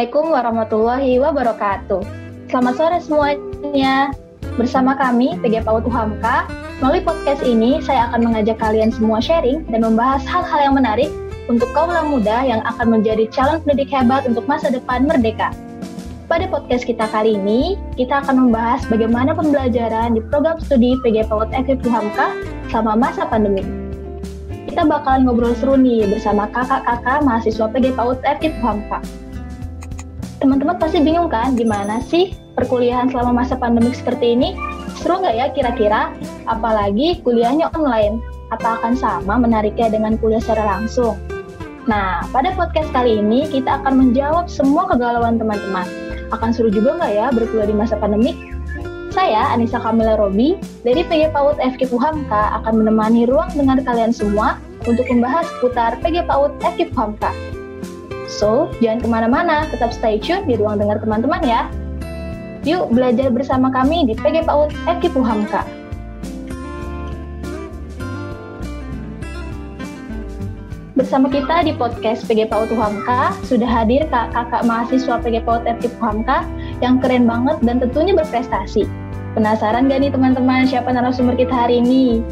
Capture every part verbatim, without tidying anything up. Assalamualaikum warahmatullahi wabarakatuh. Selamat sore semuanya. Bersama kami, P G P A U D UHAMKA, melalui podcast ini saya akan mengajak kalian semua sharing dan membahas hal-hal yang menarik untuk kaum muda yang akan menjadi calon pendidik hebat untuk masa depan merdeka. Pada podcast kita kali ini, kita akan membahas bagaimana pembelajaran di program studi P G P A U D F K I P UHAMKA selama masa pandemi. Kita bakalan ngobrol seru nih bersama kakak-kakak mahasiswa P G P A U D F K I P UHAMKA. Teman-teman pasti bingung kan, gimana sih perkuliahan selama masa pandemik seperti ini? Seru nggak ya kira-kira? Apalagi kuliahnya online. Apa akan sama menariknya dengan kuliah secara langsung? Nah, pada podcast kali ini kita akan menjawab semua kegalauan teman-teman. Akan seru juga nggak ya berkuliah di masa pandemik? Saya, Anissa Kamila Robi, dari P G P A U D F K I P UHAMKA akan menemani ruang dengar kalian semua untuk membahas seputar P G P A U D F K I P UHAMKA. So, jangan kemana-mana, tetap stay tune di ruang dengar teman-teman ya. Yuk belajar bersama kami di P G P A U D F K I P UHAMKA. Bersama kita di podcast P G P A U D UHAMKA sudah hadir kakak-kakak mahasiswa P G P A U D F K I P UHAMKA yang keren banget dan tentunya berprestasi. Penasaran gak nih teman-teman siapa narasumber kita hari ini?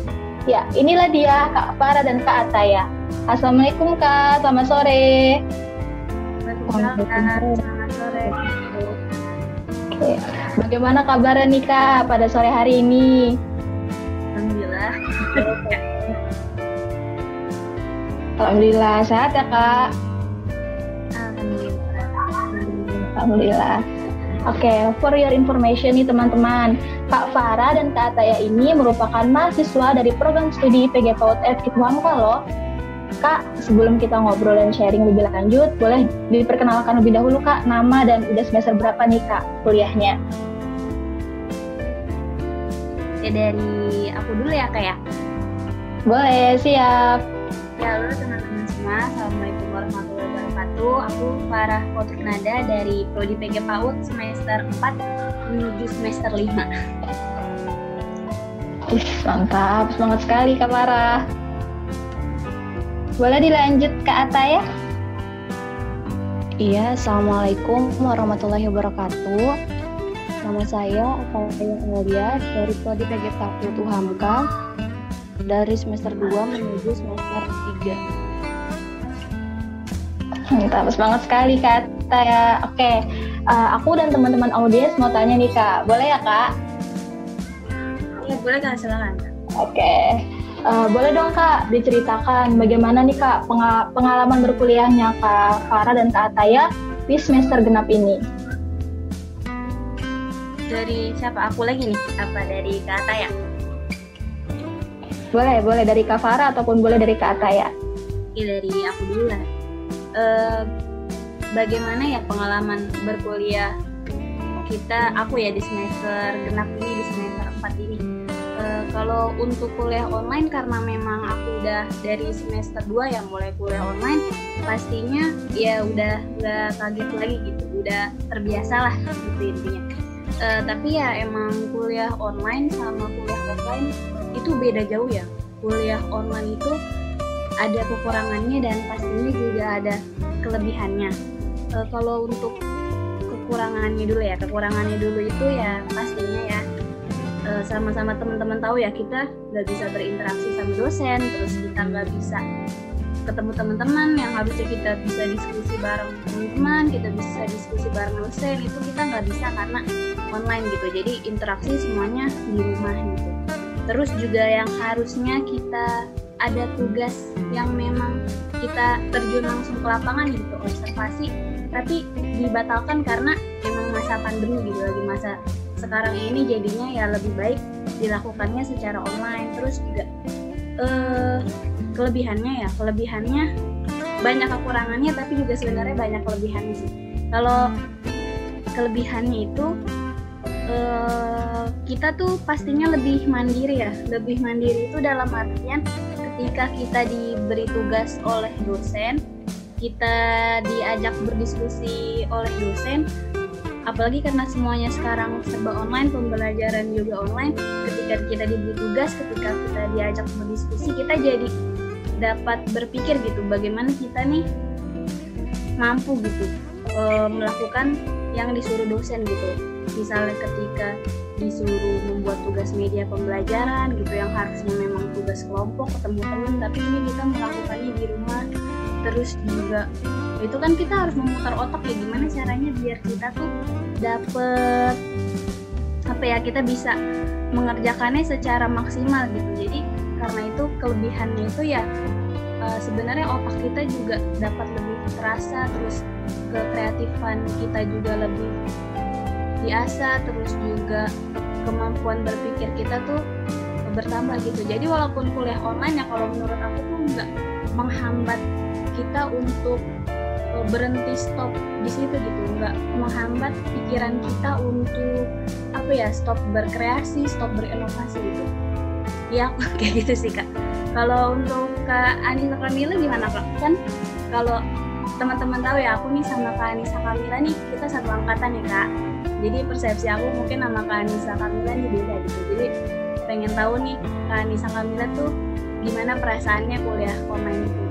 Ya, inilah dia Kak Farah dan Kak Ataya. Assalamualaikum Kak, selamat sore. Waalaikumsalam, selamat sore. Oke. Bagaimana kabarnya nih Kak pada sore hari ini? Alhamdulillah. Alhamdulillah, sehat ya Kak? Alhamdulillah. Alhamdulillah. Oke, okay, for your information nih teman-teman, Kak Farah dan Kak Ataya ini merupakan mahasiswa dari program studi P G P A U D F K I P UHAMKA loh. Kak, sebelum kita ngobrol dan sharing lebih lanjut, boleh diperkenalkan lebih dahulu Kak, nama dan udah semester berapa nih Kak kuliahnya? Ya, dari aku dulu ya Kak ya? Boleh, siap. Ya, halo teman-teman semua, Assalamualaikum warahmatullahi wabarakatuh. Aku Farah Putri Nada dari Prodi P G P A U D semester empat menuju semester lima. Ih, mantap, semangat sekali Kak Farah. Boleh dilanjut Kak Ataya? Iya, Assalamualaikum warahmatullahi wabarakatuh. Nama saya Opal Tenggungan Wabia dari Prodi P G P A U D UHAMKA dari semester dua menuju semester tiga. Mantap, semangat sekali Kak Ataya. Oke, okay. uh, aku dan teman-teman audiens mau tanya nih Kak, boleh ya Kak? Ya, boleh Kak, silakan. Oke, okay. uh, boleh dong Kak diceritakan bagaimana nih Kak pengal- pengalaman berkuliahnya Kak Farah dan Kak Ataya di semester genap ini? Dari siapa? Aku lagi nih, apa dari Kak Ataya? Boleh, boleh dari Kak Farah ataupun boleh dari Kak Ataya? Ya, dari aku dulu lah. Uh, bagaimana ya pengalaman berkuliah kita, aku ya di semester genap ini, di semester empat ini. Uh, kalau untuk kuliah online, karena memang aku udah dari semester dua yang mulai kuliah online, pastinya ya udah gak kaget lagi gitu, udah terbiasa lah gitu intinya. Uh, tapi ya emang kuliah online sama kuliah offline itu beda jauh ya. Kuliah online itu ada kekurangannya dan pastinya juga ada kelebihannya. E, kalau untuk kekurangannya dulu ya, kekurangannya dulu itu ya pastinya ya e, sama-sama teman-teman tahu ya, kita nggak bisa berinteraksi sama dosen, terus kita nggak bisa ketemu teman-teman yang harusnya kita bisa diskusi bareng teman-teman, kita bisa diskusi bareng dosen, itu kita nggak bisa karena online gitu. Jadi interaksi semuanya di rumah gitu. Terus juga yang harusnya kita ada tugas yang memang kita terjun langsung ke lapangan gitu, observasi, tapi dibatalkan karena emang masa pandemi gitu. Lagi masa sekarang ini jadinya ya lebih baik dilakukannya secara online. Terus juga eh, kelebihannya ya, kelebihannya banyak kekurangannya tapi juga sebenarnya banyak kelebihannya sih. Kalau kelebihannya itu eh, kita tuh pastinya lebih mandiri ya, lebih mandiri itu dalam artian ketika kita diberi tugas oleh dosen, kita diajak berdiskusi oleh dosen, apalagi karena semuanya sekarang serba online, pembelajaran juga online, ketika kita diberi tugas, ketika kita diajak berdiskusi, kita jadi dapat berpikir gitu, bagaimana kita nih mampu gitu e, melakukan yang disuruh dosen gitu. Misalnya ketika disuruh membuat tugas media pembelajaran gitu yang harusnya memang tugas kelompok ketemu teman, tapi ini kita melakukannya di rumah. Terus juga itu kan kita harus memutar otak ya gimana caranya biar kita tuh dapet apa ya, kita bisa mengerjakannya secara maksimal gitu. Jadi karena itu kelebihannya itu ya e, sebenarnya otak kita juga dapat lebih terasa, terus kekreatifan kita juga lebih biasa, terus juga kemampuan berpikir kita tuh bertambah gitu. Jadi walaupun kuliah online ya kalau menurut aku tuh nggak menghambat kita untuk berhenti stop di situ gitu, nggak menghambat pikiran kita untuk apa ya, stop berkreasi, stop berinovasi gitu. Ya kayak gitu sih Kak. Kalau untuk Kak Anissa Kamila gimana Kak? Kan kalau teman-teman tahu ya aku nih sama Kak Anissa Kamila nih kita satu angkatan ya Kak. Jadi persepsi aku mungkin sama Kak Anissa Kamila nih beda gitu. Jadi pengen tahu nih Kak Anissa Kamila tuh gimana perasaannya kuliah online itu?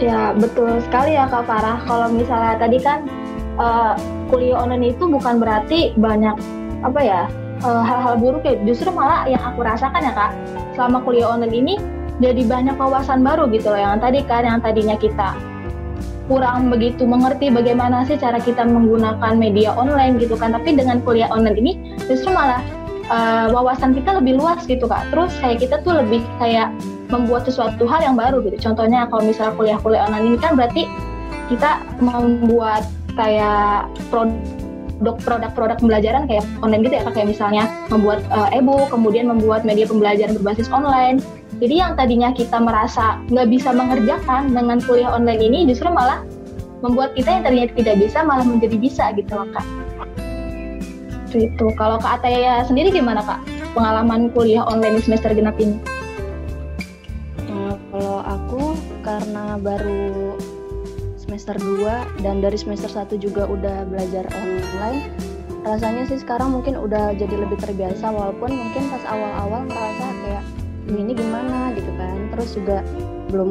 Ya betul sekali ya Kak Farah. Kalau misalnya tadi kan uh, kuliah online itu bukan berarti banyak apa ya uh, hal-hal buruk ya. Justru malah yang aku rasakan ya Kak, selama kuliah online ini jadi banyak wawasan baru gitu loh, yang tadi kan, yang tadinya kita kurang begitu mengerti bagaimana sih cara kita menggunakan media online gitu kan, tapi dengan kuliah online ini justru malah uh, wawasan kita lebih luas gitu Kak. Terus kayak kita tuh lebih kayak membuat sesuatu hal yang baru gitu. Contohnya kalau misalnya kuliah-kuliah online ini kan berarti kita membuat kayak produk-produk pembelajaran kayak online gitu ya Kak, kayak misalnya membuat uh, e-book, kemudian membuat media pembelajaran berbasis online. Jadi yang tadinya kita merasa nggak bisa mengerjakan, dengan kuliah online ini justru malah membuat kita yang tadinya tidak bisa malah menjadi bisa gitu loh Kak. Itu kalau Kak Ataya sendiri gimana Kak pengalaman kuliah online semester genap ini? Nah, kalau aku karena baru semester dua dan dari semester satu juga udah belajar online, rasanya sih sekarang mungkin udah jadi lebih terbiasa, walaupun mungkin pas awal-awal merasa kayak ini gimana gitu kan, terus juga belum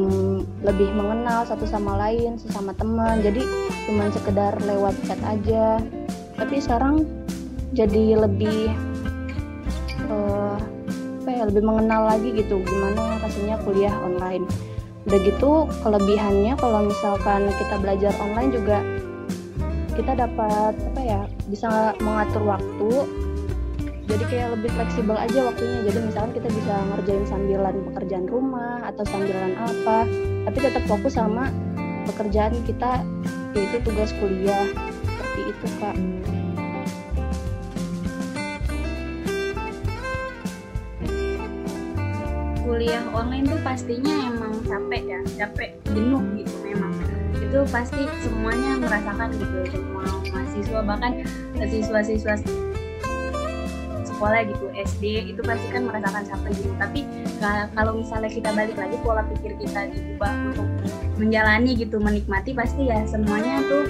lebih mengenal satu sama lain sesama teman, jadi cuma sekedar lewat chat aja. Tapi sekarang jadi lebih uh, apa ya, lebih mengenal lagi gitu gimana rasanya kuliah online. Udah gitu kelebihannya kalau misalkan kita belajar online juga kita dapat apa ya, bisa mengatur waktu. Jadi kayak lebih fleksibel aja waktunya, jadi misalkan kita bisa ngerjain sambilan pekerjaan rumah atau sambilan apa, tapi tetap fokus sama pekerjaan kita, yaitu tugas kuliah. Seperti itu Kak. Kuliah online tuh pastinya emang capek ya, capek jenuh gitu memang. Itu pasti semuanya merasakan gitu, semua mahasiswa, bahkan siswa-siswa sekolah gitu S D itu pasti kan merasakan capek gitu. Tapi kalau misalnya kita balik lagi pola pikir kita diubah untuk menjalani gitu, menikmati, pasti ya semuanya tuh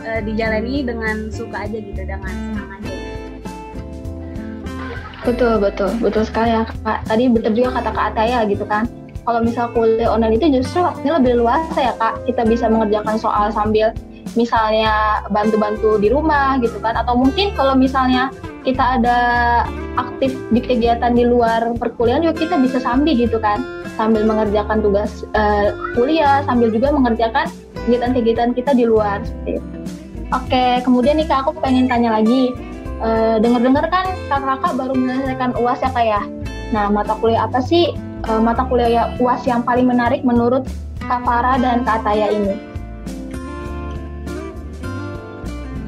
e, dijalani dengan suka aja gitu, dengan senang aja. Betul betul betul sekali ya Kak. Tadi betul juga kata Kak Ataya gitu kan. Kalau misal kuliah online itu justru waktunya lebih luas ya Kak. Kita bisa mengerjakan soal sambil misalnya bantu-bantu di rumah gitu kan, atau mungkin kalau misalnya kita ada aktif di kegiatan di luar perkuliahan juga kita bisa sambil gitu kan, sambil mengerjakan tugas uh, kuliah, sambil juga mengerjakan kegiatan-kegiatan kita di luar seperti itu. Oke, kemudian nih Kak, aku pengen tanya lagi, uh, dengar-dengar kan kakak-kakak baru menyelesaikan U A S ya Kak ya. Nah, mata kuliah apa sih uh, mata kuliah U A S yang paling menarik menurut Kak Farah dan Kak Ataya ini?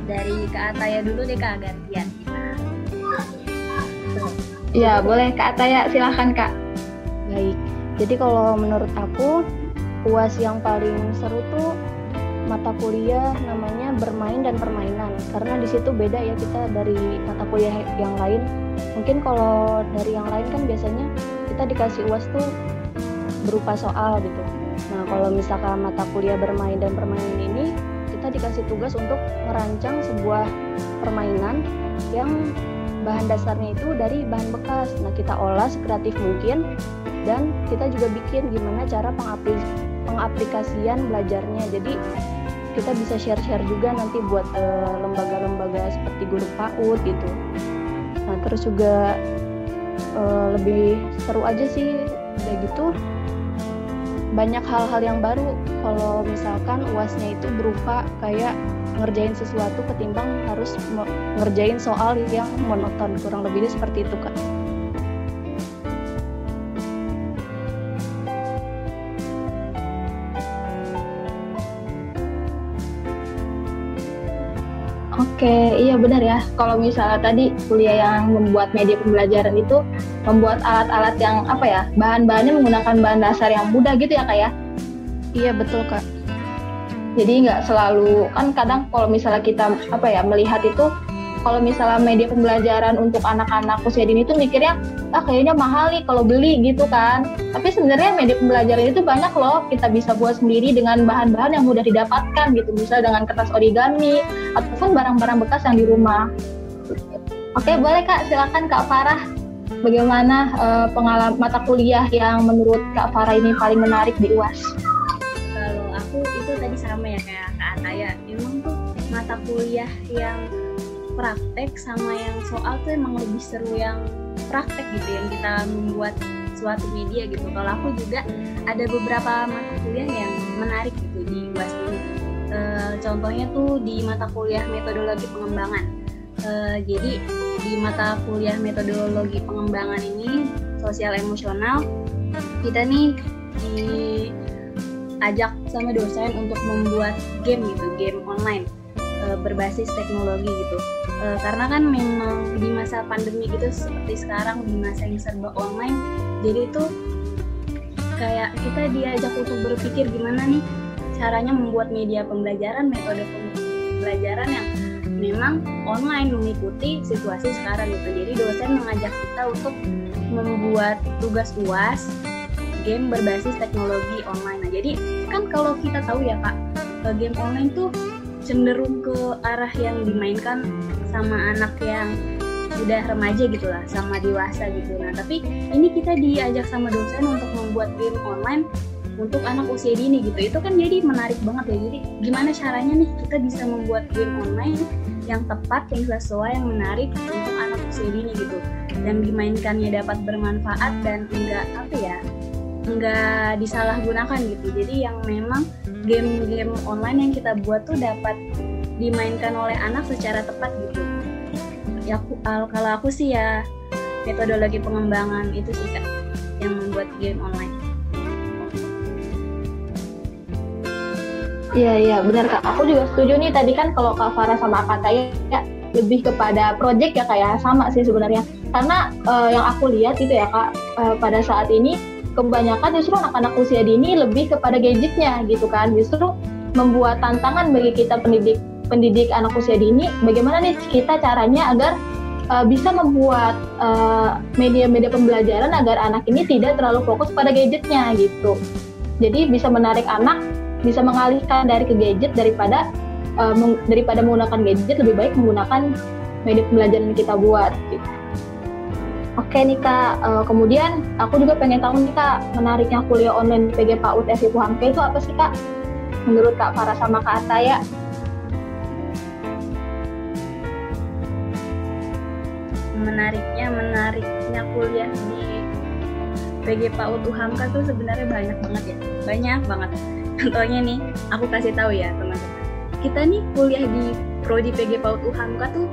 Dari Kak Ataya dulu deh Kak, gantian. Ya boleh Kak Ataya, silakan Kak. Baik, jadi kalau menurut aku U A S yang paling seru tuh mata kuliah namanya bermain dan permainan, karena di situ beda ya kita dari mata kuliah yang lain. Mungkin kalau dari yang lain kan biasanya kita dikasih U A S tuh berupa soal gitu. Nah kalau misalkan mata kuliah bermain dan permainan ini kita dikasih tugas untuk merancang sebuah permainan yang bahan dasarnya itu dari bahan bekas. Nah, kita olah sekreatif mungkin dan kita juga bikin gimana cara pengaplikasiannya pengaplikasian belajarnya. Jadi kita bisa share-share juga nanti buat uh, lembaga-lembaga seperti guru PAUD gitu. Nah terus juga uh, lebih seru aja sih udah gitu, banyak hal-hal yang baru. Kalau misalkan U A S-nya itu berupa kayak ngerjain sesuatu ketimbang harus ngerjain soal yang monoton, kurang lebihnya seperti itu Kak. Oke, iya benar ya. Kalau misalnya tadi kuliah yang membuat media pembelajaran itu membuat alat-alat yang apa ya, bahan-bahannya menggunakan bahan dasar yang mudah gitu ya Kak ya? Iya betul Kak. Jadi nggak selalu, kan kadang kalau misalnya kita apa ya melihat itu, kalau misalnya media pembelajaran untuk anak-anak usia dini itu mikirnya, ah kayaknya mahal nih kalau beli gitu kan. Tapi sebenarnya media pembelajaran itu banyak loh, kita bisa buat sendiri dengan bahan-bahan yang mudah didapatkan gitu. Misalnya dengan kertas origami, ataupun barang-barang bekas yang di rumah. Oke boleh Kak, silakan Kak Farah. Bagaimana uh, pengalaman mata kuliah yang menurut Kak Farah ini paling menarik di U A S? Kalau aku itu tadi sama ya kayak Kak Ataya, memang tuh mata kuliah yang praktek sama yang soal tuh emang lebih seru yang praktek gitu, yang kita membuat suatu media gitu. Kalau aku juga ada beberapa mata kuliah yang menarik gitu di U A S ini. E, contohnya tuh di mata kuliah metodologi pengembangan. E, jadi di mata kuliah metodologi pengembangan ini sosial emosional, kita nih diajak sama dosen untuk membuat game gitu, game online berbasis teknologi gitu. E, karena kan memang di masa pandemi gitu seperti sekarang, di masa yang serba online, jadi itu kayak kita diajak untuk berpikir gimana nih caranya membuat media pembelajaran, metode pembelajaran yang memang online mengikuti situasi sekarang gitu. Jadi dosen mengajak kita untuk membuat tugas U A S game berbasis teknologi online. Nah, jadi kan kalau kita tahu ya Kak, game online tuh cenderung ke arah yang dimainkan sama anak yang udah remaja gitu lah, sama dewasa gitu. Nah tapi ini kita diajak sama dosen untuk membuat game online untuk anak usia dini gitu. Itu kan jadi menarik banget ya. Jadi gimana caranya nih kita bisa membuat game online yang tepat, yang sesuai, yang menarik untuk anak usia dini gitu, dan dimainkannya dapat bermanfaat dan enggak apa ya, enggak disalahgunakan gitu. Jadi yang memang game-game online yang kita buat tuh dapat dimainkan oleh anak secara tepat gitu. Ya aku, kalau aku sih ya metodologi pengembangan itu sih Kak yang membuat game online. Iya iya benar Kak. Aku juga setuju nih, tadi kan kalau Kak Farah sama Kak Taya ya, lebih kepada project ya Kak ya, sama sih sebenarnya. Karena uh, yang aku lihat itu ya Kak, uh, pada saat ini kebanyakan justru anak-anak usia dini lebih kepada gadgetnya gitu kan, justru membuat tantangan bagi kita pendidik pendidik anak usia dini, bagaimana nih kita caranya agar uh, bisa membuat uh, media-media pembelajaran agar anak ini tidak terlalu fokus pada gadgetnya gitu. Jadi bisa menarik anak, bisa mengalihkan dari ke gadget, daripada uh, meng- daripada menggunakan gadget lebih baik menggunakan media pembelajaran yang kita buat gitu. Oke nih Kak, uh, kemudian aku juga pengen tahu nih Kak, menariknya kuliah online di P G P A U D F K I P UHAMKA itu apa sih Kak? Menurut Kak Farah sama Kak Ataya? Menariknya, menariknya kuliah di P G P A U D UHAMKA tuh sebenarnya banyak banget ya, banyak banget. Contohnya nih, aku kasih tahu ya teman-teman. Kita nih kuliah di Prodi P G P A U D UHAMKA tuh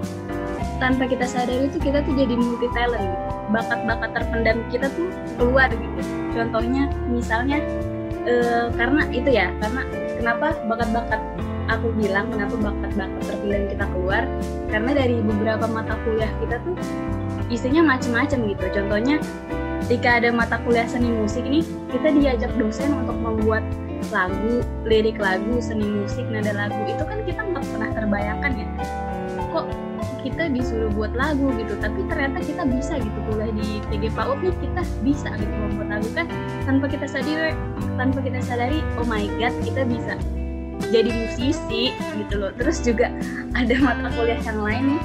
tanpa kita sadari tuh kita tuh jadi multi talent gitu. Bakat-bakat terpendam kita tuh keluar gitu. Contohnya misalnya e, karena itu ya, karena kenapa bakat-bakat aku bilang kenapa bakat-bakat terpendam kita keluar, karena dari beberapa mata kuliah kita tuh isinya macam-macam gitu. Contohnya ketika ada mata kuliah seni musik nih, kita diajak dosen untuk membuat lagu, lirik lagu, seni musik, nada lagu. Itu kan kita nggak pernah terbayangkan ya, kok kita disuruh buat lagu gitu, tapi ternyata kita bisa gitu. Kuliah di P G P A U D nih kita bisa gitu membuat lagu kan tanpa kita sadari, tanpa kita sadari oh my god kita bisa jadi musisi gitu loh. Terus juga ada mata kuliah yang lain nih,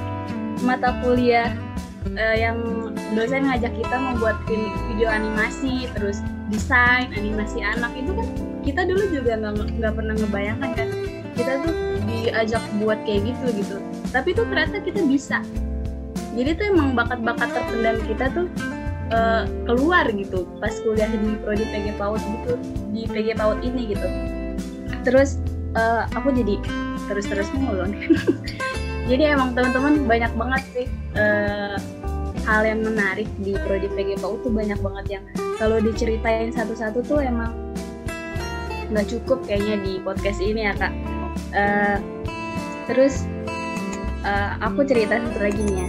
mata kuliah uh, yang dosen ngajak kita membuat video animasi, terus desain animasi anak. Itu kan kita dulu juga nggak nggak pernah ngebayangkan kan kita tuh diajak buat kayak gitu gitu, tapi tuh ternyata kita bisa. Jadi tuh emang bakat-bakat terpendam kita tuh uh, keluar gitu pas kuliah di prodi P G P A U D gitu, di P G P A U D ini gitu. Terus uh, aku jadi terus-terus mulu nih. Jadi emang teman-teman banyak banget sih uh, hal yang menarik di prodi P G P A U D tuh, banyak banget yang kalau diceritain satu-satu tuh emang nggak cukup kayaknya di podcast ini ya kak. Uh, terus uh, aku cerita satu lagi nih ya,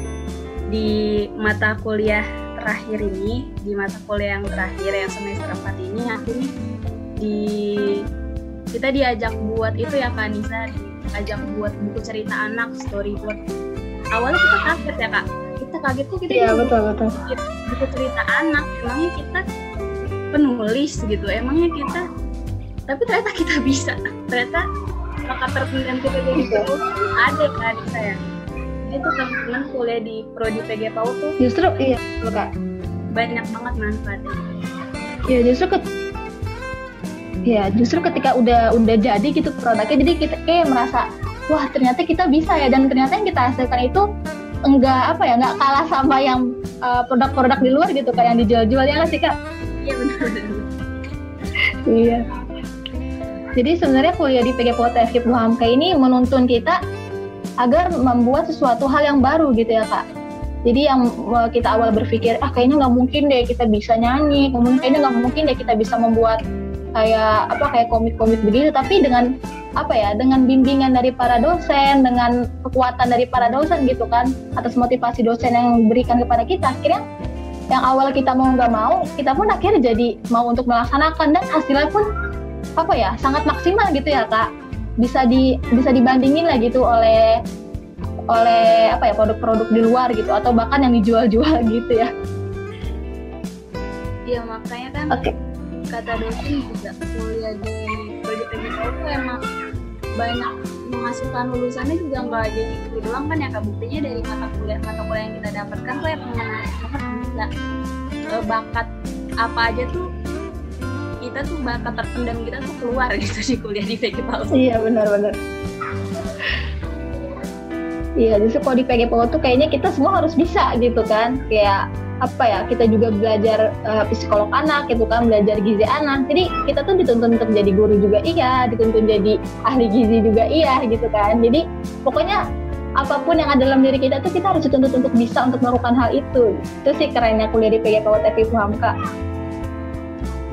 di mata kuliah terakhir ini, di mata kuliah yang terakhir yang semester empat ini aku nih di kita diajak buat itu ya kak Anissa, ajak buat buku cerita anak, storyboard. Awalnya kita kaget ya kak, kita kaget kok kita ya, betul, buku, betul. buku cerita anak, emangnya kita penulis gitu, emangnya kita, tapi ternyata kita bisa, ternyata maka terpendam kita jadi penulis ada kak Anissa ya. Itu teman-teman kuliah di prodi P G P A U D tuh justru iya kak, banyak banget manfaatnya ya, justru ke ya justru ketika udah udah jadi gitu produknya, jadi kita kayak merasa wah ternyata kita bisa ya, dan ternyata yang kita hasilkan itu enggak apa ya enggak kalah sama yang uh, produk-produk di luar gitu kayak yang dijual-jual ya nggak sih kak? Iya benar. Iya. Jadi sebenarnya kuliah di P G P A U D F K I P UHAMKA ini menuntun kita agar membuat sesuatu hal yang baru gitu ya kak. Jadi yang kita awal berpikir ah kayaknya nggak mungkin deh kita bisa nyanyi, kemudian kayaknya nggak mungkin deh kita bisa membuat kayak apa kayak komik-komik begitu, tapi dengan apa ya dengan bimbingan dari para dosen, dengan kekuatan dari para dosen gitu kan, atas motivasi dosen yang berikan kepada kita, akhirnya yang awal kita mau nggak mau kita pun akhirnya jadi mau untuk melaksanakan, dan hasilnya pun apa ya sangat maksimal gitu ya kak, bisa di bisa dibandingin lah gitu oleh oleh apa ya produk-produk di luar gitu atau bahkan yang dijual-jual gitu ya. Iya makanya kan okay. Kata dosen juga kuliah di prodi P G P A U D tuh emang banyak menghasilkan lulusannya juga nggak jadi itu doang kan ya kak, buktinya dari mata kuliah mata kuliah yang kita dapatkan tuh emang menarik banget, bisa bakat apa aja tuh kita tuh bakat terpendam kita tuh keluar gitu di kuliah di P G P A U D. Iya benar-benar. Iya justru kalau di P G P A U D tuh kayaknya kita semua harus bisa gitu kan, kayak apa ya kita juga belajar uh, psikolog anak gitu kan, belajar gizi anak, jadi kita tuh dituntun untuk jadi guru juga iya, dituntun jadi ahli gizi juga iya gitu kan, jadi pokoknya apapun yang ada dalam diri kita tuh kita harus dituntut untuk bisa untuk melakukan hal itu. Itu sih kerennya kuliah di P G P A U D F K I P UHAMKA,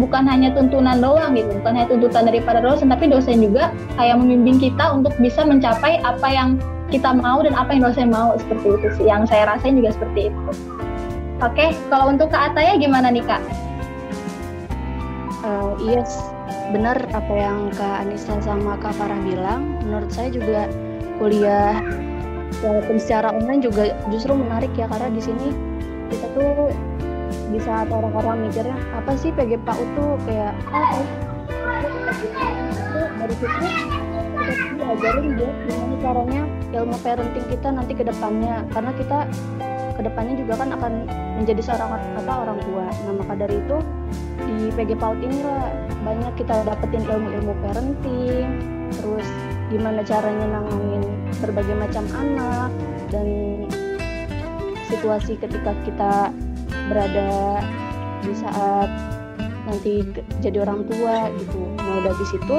bukan hanya tuntunan doang gitu, bukan hanya tuntutan daripada dosen, tapi dosen juga kayak membimbing kita untuk bisa mencapai apa yang kita mau dan apa yang dosen mau, seperti itu sih yang saya rasain juga seperti itu. Oke, okay, kalau untuk Kak Ataya gimana nih Kak? Uh, yes, benar apa yang Kak Anissa sama Kak Farah bilang. Menurut saya juga kuliah walaupun secara online juga justru menarik ya, karena di sini kita tuh bisa orang-orang mikirnya apa sih P G P A U D tuh kayak ah itu dari situ kita diajarin dia gimana caranya ilmu parenting kita nanti ke depannya, karena kita kedepannya juga kan akan menjadi seorang apa orang tua. Nah maka dari itu di P G P A U D inilah banyak kita dapetin ilmu-ilmu parenting, terus gimana caranya nanganin berbagai macam anak dan situasi ketika kita berada di saat nanti jadi orang tua gitu. Nah udah di situ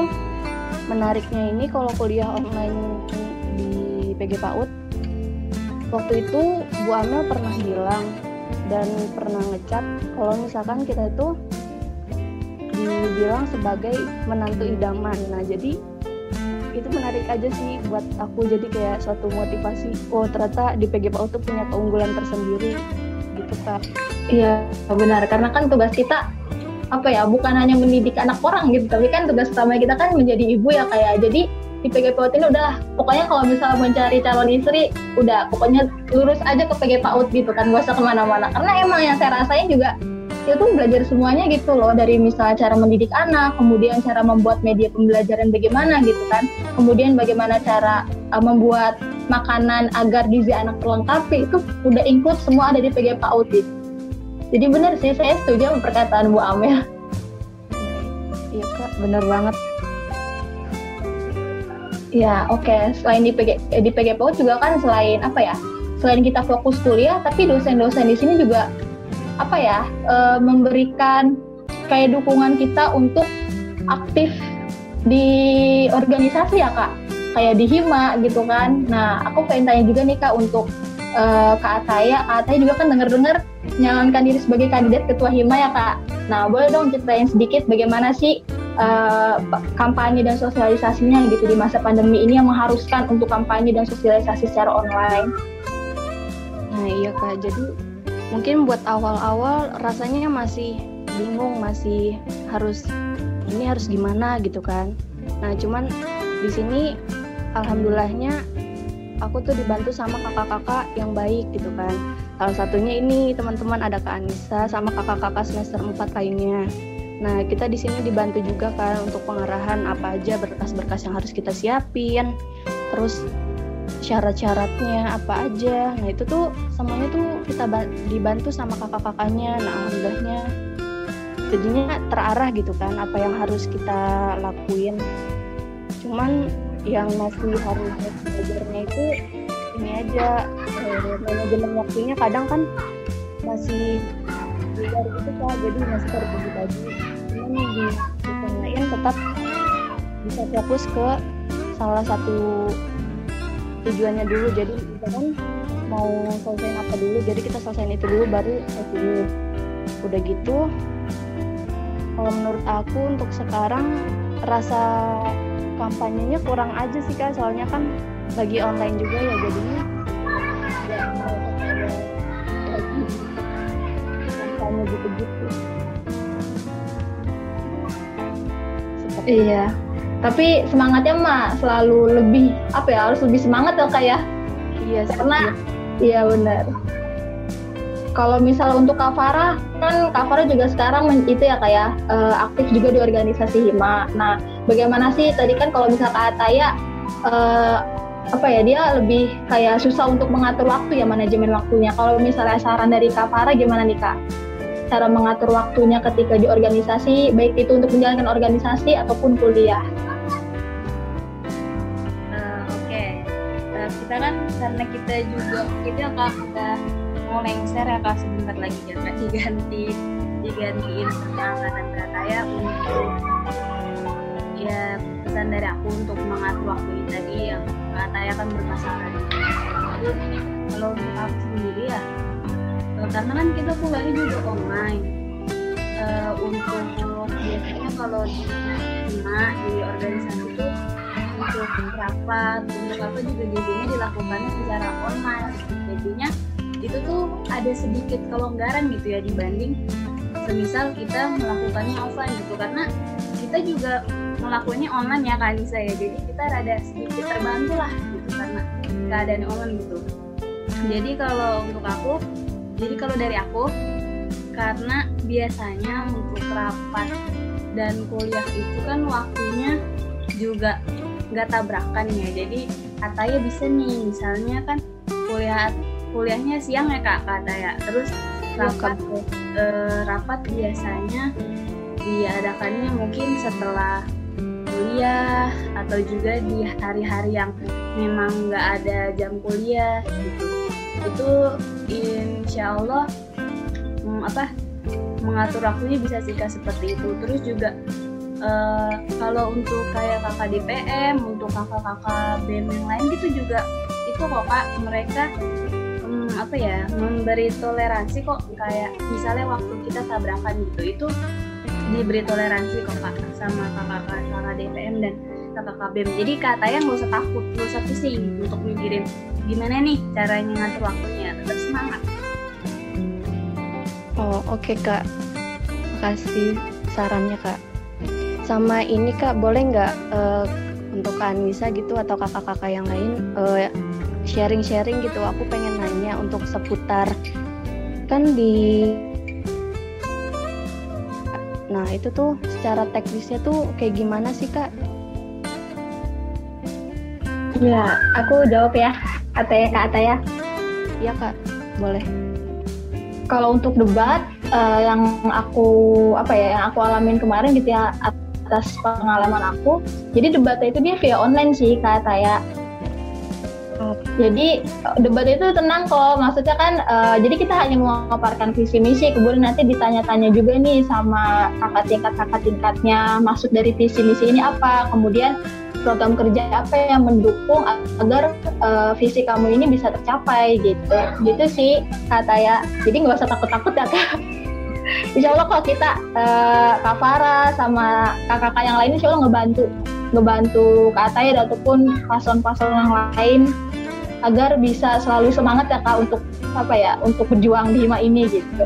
menariknya ini kalau kuliah online di P G P A U D. Waktu itu Bu Amel pernah bilang dan pernah ngecat kalau misalkan kita itu dibilang sebagai menantu idaman. Nah jadi itu menarik aja sih buat aku, jadi kayak suatu motivasi. Oh ternyata di P G P A U D tuh punya keunggulan tersendiri gitu Kak. Iya benar, karena kan tugas kita apa ya bukan hanya mendidik anak orang gitu, tapi kan tugas utama kita kan menjadi ibu ya kayak, jadi di P G P A U D ini udah pokoknya kalau misalnya mencari calon istri udah pokoknya lurus aja ke P G P A U D gitu kan, gak usah kemana-mana, karena emang yang saya rasain juga itu tuh belajar semuanya gitu loh, dari misalnya cara mendidik anak, kemudian cara membuat media pembelajaran bagaimana gitu kan, kemudian bagaimana cara uh, membuat makanan agar gizi anak terlengkapi, itu udah include semua ada di P G P A U D. Jadi benar sih, saya setuju sama perkataan Bu Amel. Iya Kak, bener banget. Ya oke, okay. Selain di P G P A U D juga kan selain apa ya, selain kita fokus kuliah, tapi dosen-dosen di sini juga apa ya, e, memberikan kayak dukungan kita untuk aktif di organisasi ya Kak, kayak di Hima gitu kan. Nah aku pengen tanya juga nih Kak untuk e, Kak Ataya, Kak Ataya juga kan dengar-dengar nyalonkan diri sebagai kandidat ketua Hima ya Kak. Nah boleh dong ceritain sedikit bagaimana sih Uh, kampanye dan sosialisasinya gitu di masa pandemi ini yang mengharuskan untuk kampanye dan sosialisasi secara online. Nah iya Kak, jadi mungkin buat awal-awal rasanya masih bingung, masih harus ini harus gimana gitu kan. Nah cuman di sini alhamdulillahnya aku tuh dibantu sama kakak-kakak yang baik gitu kan. Salah satunya ini teman-teman, ada Kak Anissa sama kakak-kakak semester empat lainnya. Nah, kita di sini dibantu juga kan untuk pengarahan apa aja berkas-berkas yang harus kita siapin, terus syarat-syaratnya apa aja. Nah, itu tuh semuanya tuh kita dibantu sama kakak-kakaknya. Nah, alhamdulillahnya jadinya terarah gitu kan apa yang harus kita lakuin. Cuman yang masih harus belajarnya itu ini aja, eh, manajemen waktunya kadang kan masih dari itu Kak, jadi masih terbagi-bagi. Cuman di event lain tetap bisa fokus ke salah satu tujuannya dulu. Jadi kita kan mau selesaiin apa dulu, jadi kita selesaiin itu dulu baru itu. Udah gitu, kalau menurut aku untuk sekarang rasa kampanyenya kurang aja sih Kak, soalnya kan lagi online juga ya jadinya. Gitu-gitu. Iya, tapi semangatnya mah selalu lebih apa ya, harus lebih semangat ya Kak ya. Iya, karena iya benar. Kalau misal untuk Kak Farah, kan Kak Farah juga sekarang itu ya Kak ya, aktif juga di organisasi Hima. Nah, bagaimana sih tadi kan kalau misal Kak Ataya eh, apa ya, dia lebih kayak susah untuk mengatur waktu ya, manajemen waktunya. Kalau misalnya saran dari Kak Farah gimana nih Kak? Cara mengatur waktunya ketika di organisasi, baik itu untuk menjalankan organisasi ataupun kuliah. Uh, Oke, okay. Nah, kita kan karena kita juga gitu ya Kak, kita mau lengser ya Kak, sebentar lagi ya Kak, diganti digantiin perjalanan Kataya untuk ya pesan dari aku untuk mengatur waktu ini tadi yang Kataya kan berpasangan. Jadi kalau untuk aku sendiri ya, karena kan kita kuliah juga online. Uh, untuk biasanya kalau di Hima, di organisasi itu untuk rapat, untuk apa juga jadinya dilakukannya secara online. Jadinya itu tuh ada sedikit kelonggaran gitu ya dibanding semisal kita melakukannya offline gitu, karena kita juga melakukannya online ya Kak Anissa ya. Jadi kita rada sedikit terbantu lah gitu karena keadaan online gitu. Jadi kalau untuk aku, jadi kalau dari aku, karena biasanya untuk rapat dan kuliah itu kan waktunya juga nggak tabrakan ya. Jadi Kataya bisa nih, misalnya kan kuliah kuliahnya siang ya Kak Kataya. Terus rapat eh, rapat biasanya diadakannya mungkin setelah kuliah atau juga di hari-hari yang memang nggak ada jam kuliah gitu. Itu insya Allah hmm, apa, mengatur waktunya bisa sikap seperti itu. Terus juga uh, kalau untuk kayak kakak D P M, untuk kakak-kakak B M yang lain gitu juga itu kok Kak, mereka hmm, apa ya, memberi toleransi kok, kayak misalnya waktu kita tabrakan gitu itu diberi toleransi kok Kak sama kakak-kakak D P M dan kakak B M. Jadi katanya nggak usah takut, nggak usah pusing untuk mikirin gimana nih caranya ngatur waktunya, tetap semangat. Oh oke okay, Kak, makasih sarannya Kak. Sama ini Kak, boleh nggak uh, untuk Kak Anissa gitu atau kakak-kakak yang lain uh, sharing-sharing gitu, aku pengen nanya untuk seputar kan di, nah itu tuh secara teknisnya tuh kayak gimana sih Kak? Ya, aku jawab ya, Ataya, Kak Ataya. Iya Kak, boleh. Kalau untuk debat, uh, yang aku apa ya, yang aku alamin kemarin gitu ya, atas pengalaman aku. Jadi debatnya itu dia via online sih Kak Taya. Jadi debat itu tenang kok, maksudnya kan uh, jadi kita hanya memaparkan visi misi, kemudian nanti ditanya-tanya juga nih sama kakak tingkat-kakak tingkatnya, maksud dari visi misi ini apa, kemudian program kerja apa yang mendukung agar uh, visi kamu ini bisa tercapai gitu, gitu sih Kak Taya. Jadi nggak usah takut-takut ya Kak. Insya Allah kalau kita uh, Kak Farah sama kakak-kakak yang lain insya Allah ngebantu, ngebantu Kak Taya ataupun paslon-paslon yang lain, agar bisa selalu semangat ya Kak untuk apa ya, untuk berjuang di Hima ini gitu.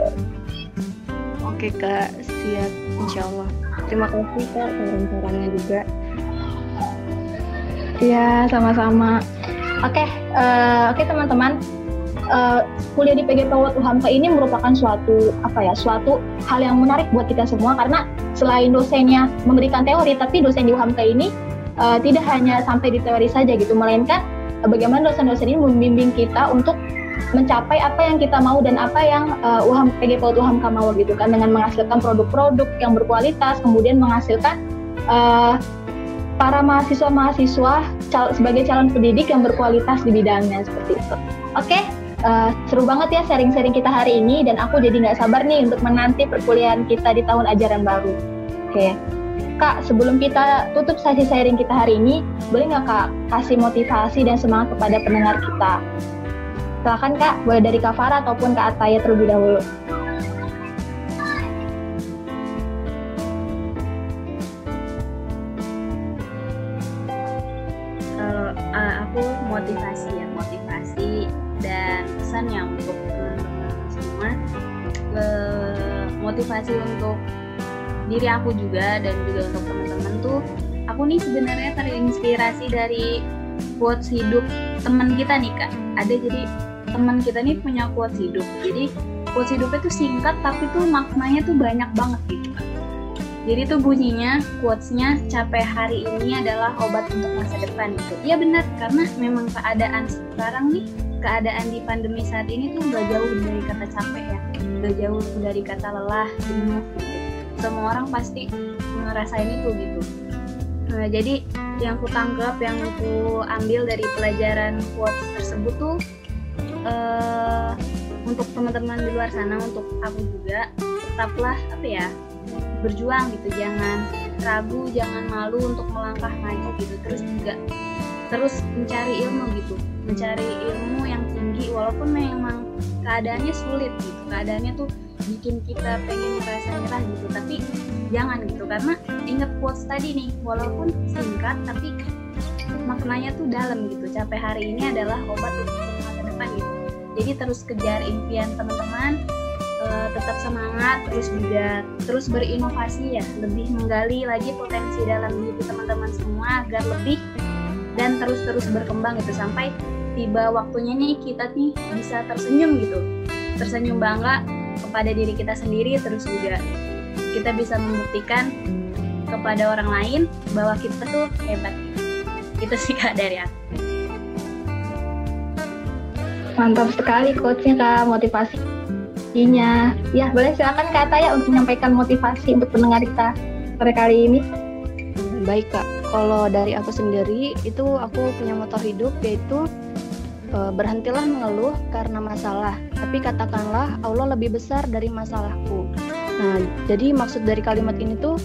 Oke Kak, siap, insya Allah. Terima kasih Kak saran-sarannya juga. Ya sama-sama. Oke, uh, oke teman-teman, uh, kuliah di P G P A U D UHAMKA ini merupakan suatu apa ya, suatu hal yang menarik buat kita semua, karena selain dosennya memberikan teori, tapi dosen di UHAMKA ini uh, tidak hanya sampai di teori saja gitu, melainkan bagaimana dosen-dosen ini membimbing kita untuk mencapai apa yang kita mau dan apa yang uh, P G P A U D UHAMKA mau gitu kan, dengan menghasilkan produk-produk yang berkualitas, kemudian menghasilkan uh, para mahasiswa-mahasiswa cal- sebagai calon pendidik yang berkualitas di bidangnya seperti itu. Oke, uh, seru banget ya sharing-sharing kita hari ini, dan aku jadi nggak sabar nih untuk menanti perkuliahan kita di tahun ajaran baru. Oke. Kak, sebelum kita tutup sesi sharing kita hari ini, boleh nggak Kak kasih motivasi dan semangat kepada pendengar kita? Silakan Kak, boleh dari Kak Farah ataupun Kak Ataya terlebih dahulu. Uh, uh, aku motivasi ya, motivasi dan pesan yang untuk teman-teman semua, uh, motivasi untuk diri aku juga dan juga untuk teman-teman tuh, aku nih sebenarnya terinspirasi dari quotes hidup teman kita nih Kak. Ada, jadi teman kita nih punya quotes hidup. Jadi quotes hidupnya tuh singkat tapi tuh maknanya tuh banyak banget gitu Kak. Jadi tuh bunyinya, quotesnya, capek hari ini adalah obat untuk masa depan gitu. Iya benar, karena memang keadaan sekarang nih, keadaan di pandemi saat ini tuh gak jauh dari kata capek ya, gak jauh dari kata lelah, jenuh gitu. Semua orang pasti ngerasain itu gitu. Nah, jadi yang ku tangkap, yang ku ambil dari pelajaran quotes tersebut tuh uh, untuk teman-teman di luar sana, untuk aku juga, tetaplah apa ya, berjuang gitu, jangan ragu, jangan malu untuk melangkah maju gitu. Terus juga terus mencari ilmu gitu, mencari ilmu yang tinggi walaupun memang keadaannya sulit gitu, keadaannya tuh bikin kita pengen merasa nyerah gitu, tapi jangan gitu, karena ingat quotes tadi nih, walaupun singkat tapi maknanya tuh dalam gitu. Capek hari ini adalah obat untuk masa depan gitu. Jadi terus kejar impian teman-teman, e, tetap semangat, terus juga terus berinovasi ya, lebih menggali lagi potensi dalam diri teman-teman semua agar lebih dan terus-terus berkembang gitu, sampai tiba waktunya nih kita nih bisa tersenyum gitu, tersenyum bangga kepada diri kita sendiri, terus juga kita bisa membuktikan kepada orang lain bahwa kita tuh hebat. Itu sih Kak dari aku. Mantap sekali coachnya Kak, motivasinya. Ya boleh silakan Kak Taya untuk menyampaikan motivasi untuk pendengar kita pada kali ini. Baik Kak, kalau dari aku sendiri itu aku punya moto hidup yaitu berhentilah mengeluh karena masalah, tapi katakanlah Allah lebih besar dari masalahku. Nah, jadi maksud dari kalimat ini tuh,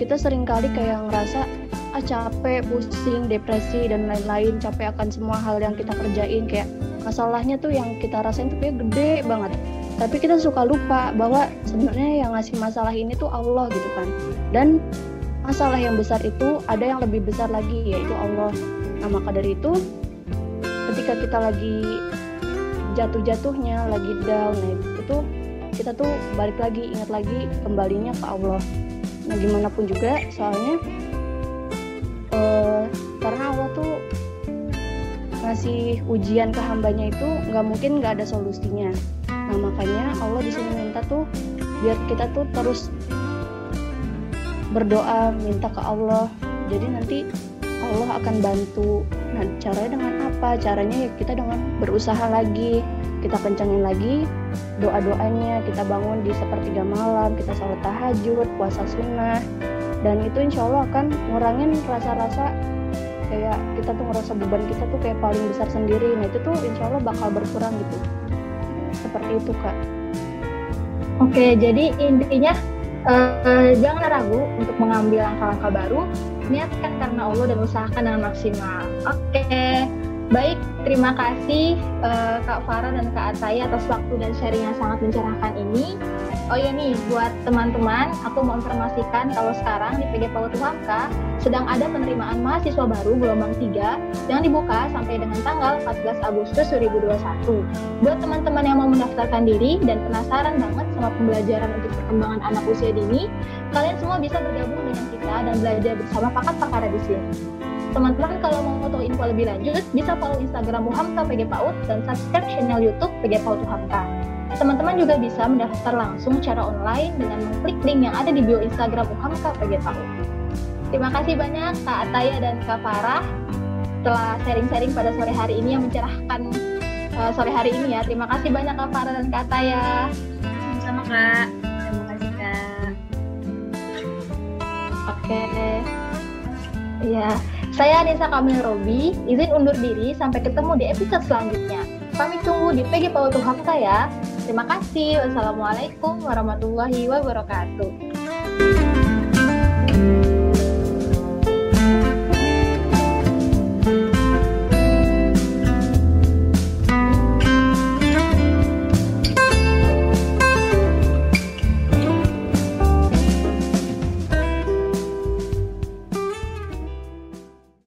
kita seringkali kayak ngerasa ah capek, pusing, depresi dan lain-lain, capek akan semua hal yang kita kerjain, kayak masalahnya tuh yang kita rasain tuh kayak gede banget. Tapi kita suka lupa bahwa sebenarnya yang ngasih masalah ini tuh Allah gitu kan. Dan masalah yang besar itu ada yang lebih besar lagi, yaitu Allah. Nah, maka dari itu ketika kita lagi jatuh-jatuhnya, lagi down, nah itu tuh kita tuh balik lagi, ingat lagi kembalinya ke Allah. Nah gimana pun juga, soalnya eh, karena Allah tuh ngasih ujian ke hambanya itu nggak mungkin nggak ada solusinya. Nah makanya Allah di sini minta tuh biar kita tuh terus berdoa, minta ke Allah. Jadi nanti Allah akan bantu. Nah, caranya dengan apa? Caranya ya kita dengan berusaha lagi, kita kencangin lagi doa-doanya, kita bangun di sepertiga malam, kita salat tahajud, puasa sunnah, dan itu insya Allah akan ngurangin rasa-rasa kayak kita tuh ngerasa beban kita tuh kayak paling besar sendiri. Nah itu tuh insya Allah bakal berkurang gitu, seperti itu Kak. Oke, jadi intinya uh, jangan ragu untuk mengambil langkah-langkah baru, niatkan karena Allah dan usahakan dengan maksimal. Oke, baik, terima kasih uh, Kak Farah dan Kak Ataya atas waktu dan sharing yang sangat mencerahkan ini. Oh iya nih, buat teman-teman, aku mau informasikan kalau sekarang di P G P A U D UHAMKA sedang ada penerimaan mahasiswa baru gelombang tiga yang dibuka sampai dengan tanggal empat belas Agustus dua ribu dua puluh satu. Buat teman-teman yang mau mendaftarkan diri dan penasaran banget sama pembelajaran untuk perkembangan anak usia dini, kalian semua bisa bergabung dengan kita dan belajar bersama pakar pakar di sini. Teman-teman kalau mau tahu info lebih lanjut, bisa follow Instagram UHAMKA P G P A U D dan subscribe channel YouTube P G P A U D UHAMKA. Teman-teman juga bisa mendaftar langsung secara online dengan mengklik link yang ada di bio Instagram UHAMKA P G P A U D. Terima kasih banyak Kak Ataya dan Kak Farah telah sharing-sharing pada sore hari ini yang mencerahkan uh, sore hari ini ya. Terima kasih banyak Kak Farah dan Kak Ataya. Sama-sama Kak. Terima kasih Kak. Oke. Iya, saya Anissa Kamila Robi, izin undur diri sampai ketemu di episode selanjutnya. Kami tunggu di P G P A U D UHAMKA ya. Terima kasih. Wassalamualaikum warahmatullahi wabarakatuh.